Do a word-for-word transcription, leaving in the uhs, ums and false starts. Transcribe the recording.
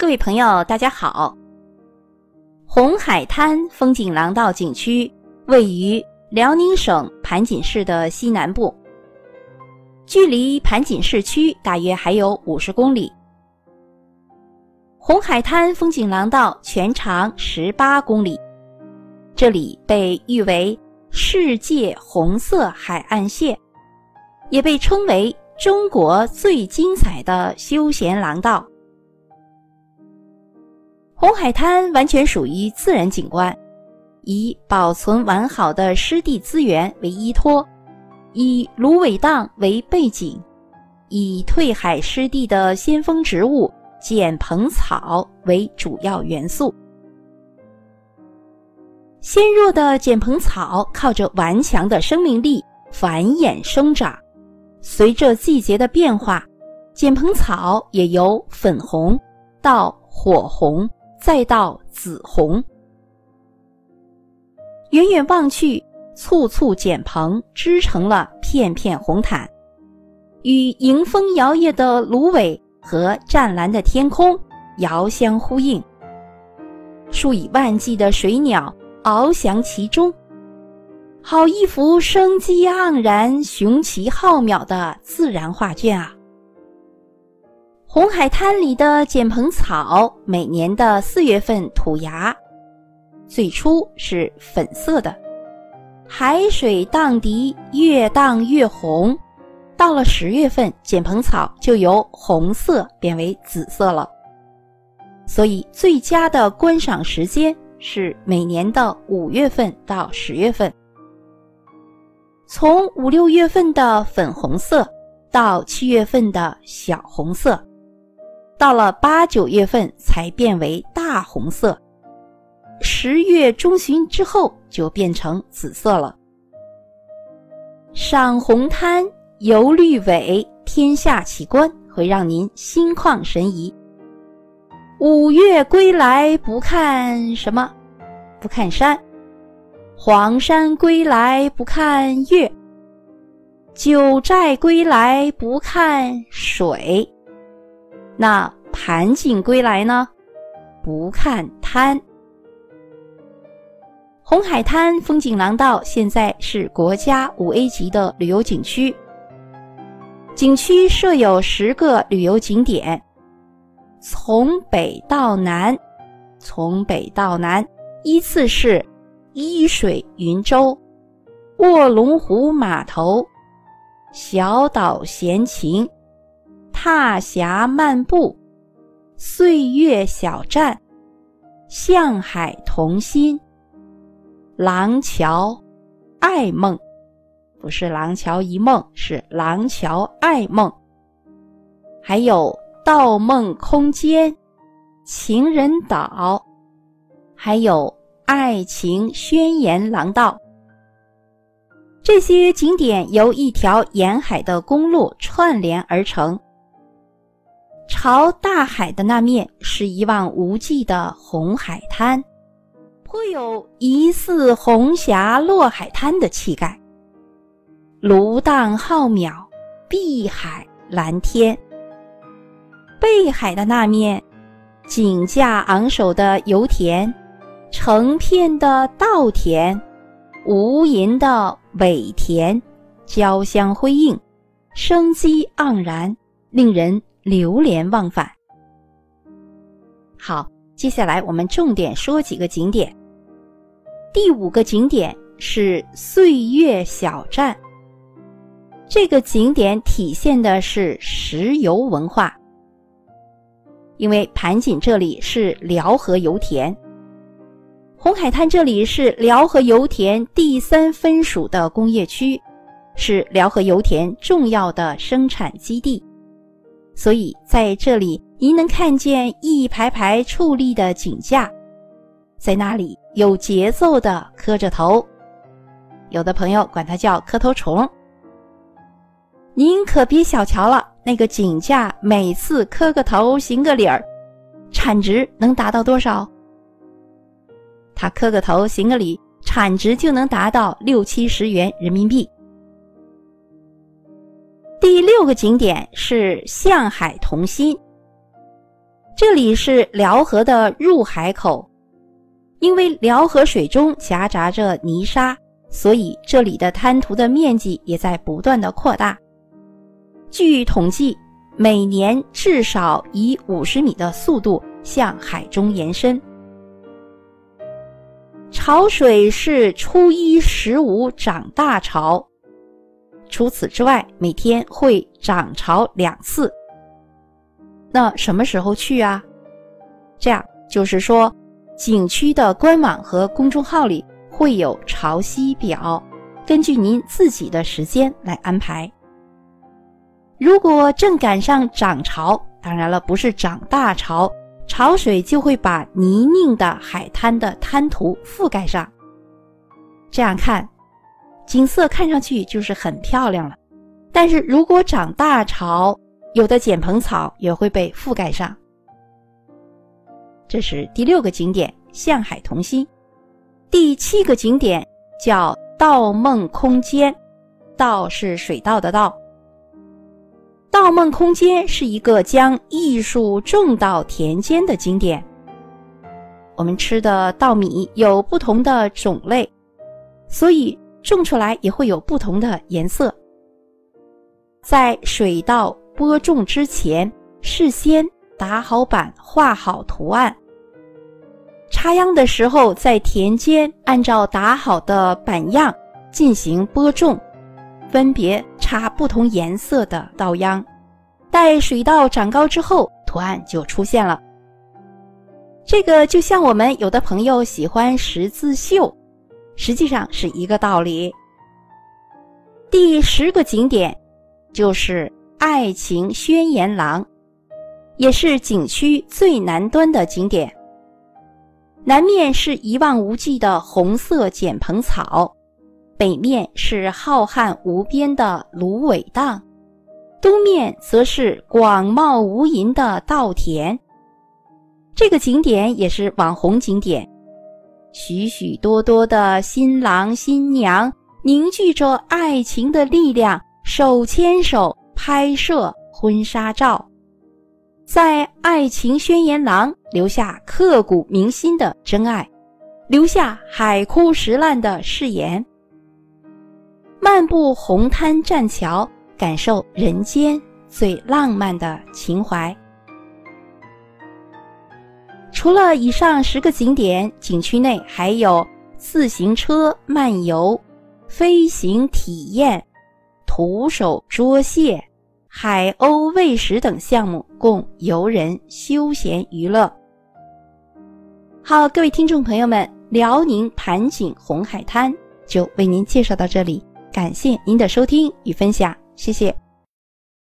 各位朋友，大家好。红海滩风景廊道景区位于辽宁省盘锦市的西南部，距离盘锦市区大约还有五十公里。红海滩风景廊道全长十八公里，这里被誉为世界红色海岸线，也被称为中国最精彩的休闲廊道。红海滩完全属于自然景观，以保存完好的湿地资源为依托，以芦苇荡为背景，以退海湿地的先锋植物碱蓬草为主要元素。纤弱的碱蓬草靠着顽强的生命力繁衍生长，随着季节的变化，碱蓬草也由粉红到火红再到紫红。远远望去，簇簇碱蓬织成了片片红毯，与迎风摇曳的芦苇和湛蓝的天空遥相呼应，数以万计的水鸟翱翔其中，好一幅生机盎然、雄奇浩渺的自然画卷啊！红海滩里的碱蓬草每年的四月份吐芽，最初是粉色的，海水荡涤，越荡越红，到了十月份，碱蓬草就由红色变为紫色了。所以最佳的观赏时间是每年的五月份到十月份。从五六月份的粉红色到七月份的小红色，到了八九月份才变为大红色，十月中旬之后就变成紫色了。赏红滩游绿苇，天下奇观，会让您心旷神怡。五月归来不看什么？不看山。黄山归来不看月。九寨归来不看水。那盘锦归来呢？不看滩。红海滩风景廊道现在是国家 五 A 级的旅游景区。景区设有十个旅游景点，从北到南，从北到南依次是伊水云州、卧龙湖码头、小岛闲情、踏峡漫步、岁月小站、向海同心、廊桥爱梦，不是廊桥一梦，是廊桥爱梦，还有盗梦空间、情人岛，还有爱情宣言廊道。这些景点由一条沿海的公路串联而成，朝大海的那面是一望无际的红海滩，颇有疑似红霞落海滩的气概，芦荡浩渺，碧海蓝天。背海的那面，井架昂首的油田，成片的稻田，无垠的苇田交相辉映，生机盎然，令人流连忘返。好，接下来我们重点说几个景点。第五个景点是岁月小站。这个景点体现的是石油文化，因为盘锦这里是辽河油田，红海滩这里是辽河油田第三分属的工业区，是辽河油田重要的生产基地，所以在这里您能看见一排排矗立的井架，在那里有节奏的磕着头，有的朋友管它叫磕头虫。您可别小瞧了，那个井架每次磕个头行个礼儿，产值能达到多少？它磕个头行个礼，产值就能达到六七十元人民币。第六个景点是向海同心。这里是辽河的入海口，因为辽河水中夹杂着泥沙，所以这里的滩涂的面积也在不断的扩大。据统计，每年至少以五十米的速度向海中延伸。潮水是初一十五涨大潮，除此之外每天会涨潮两次。那什么时候去啊？这样就是说，景区的官网和公众号里会有潮汐表，根据您自己的时间来安排。如果正赶上涨潮，当然了不是涨大潮，潮水就会把泥泞的海滩的滩涂覆盖上。这样看，景色看上去就是很漂亮了，但是如果涨大潮，有的剪蓬草也会被覆盖上。这是第六个景点，向海同心。第七个景点叫盗梦空间，盗是水稻的盗。盗梦空间是一个将艺术种到田间的景点。我们吃的稻米有不同的种类，所以种出来也会有不同的颜色。在水稻播种之前，事先打好板，画好图案。插秧的时候，在田间按照打好的板样进行播种，分别插不同颜色的稻秧。待水稻长高之后，图案就出现了。这个就像我们有的朋友喜欢十字绣，实际上是一个道理。第十个景点就是爱情宣言廊，也是景区最南端的景点。南面是一望无际的红色剪蓬草，北面是浩瀚无边的芦苇荡，东面则是广袤无垠的稻田。这个景点也是网红景点，许许多多的新郎新娘凝聚着爱情的力量，手牵手拍摄婚纱照，在爱情宣言廊留下刻骨铭心的真爱，留下海枯石烂的誓言。漫步红滩栈桥，感受人间最浪漫的情怀。除了以上十个景点，景区内还有自行车漫游、飞行体验、徒手捉蟹、海鸥喂食等项目供游人休闲娱乐。好，各位听众朋友们，辽宁盘锦红海滩就为您介绍到这里，感谢您的收听与分享，谢谢。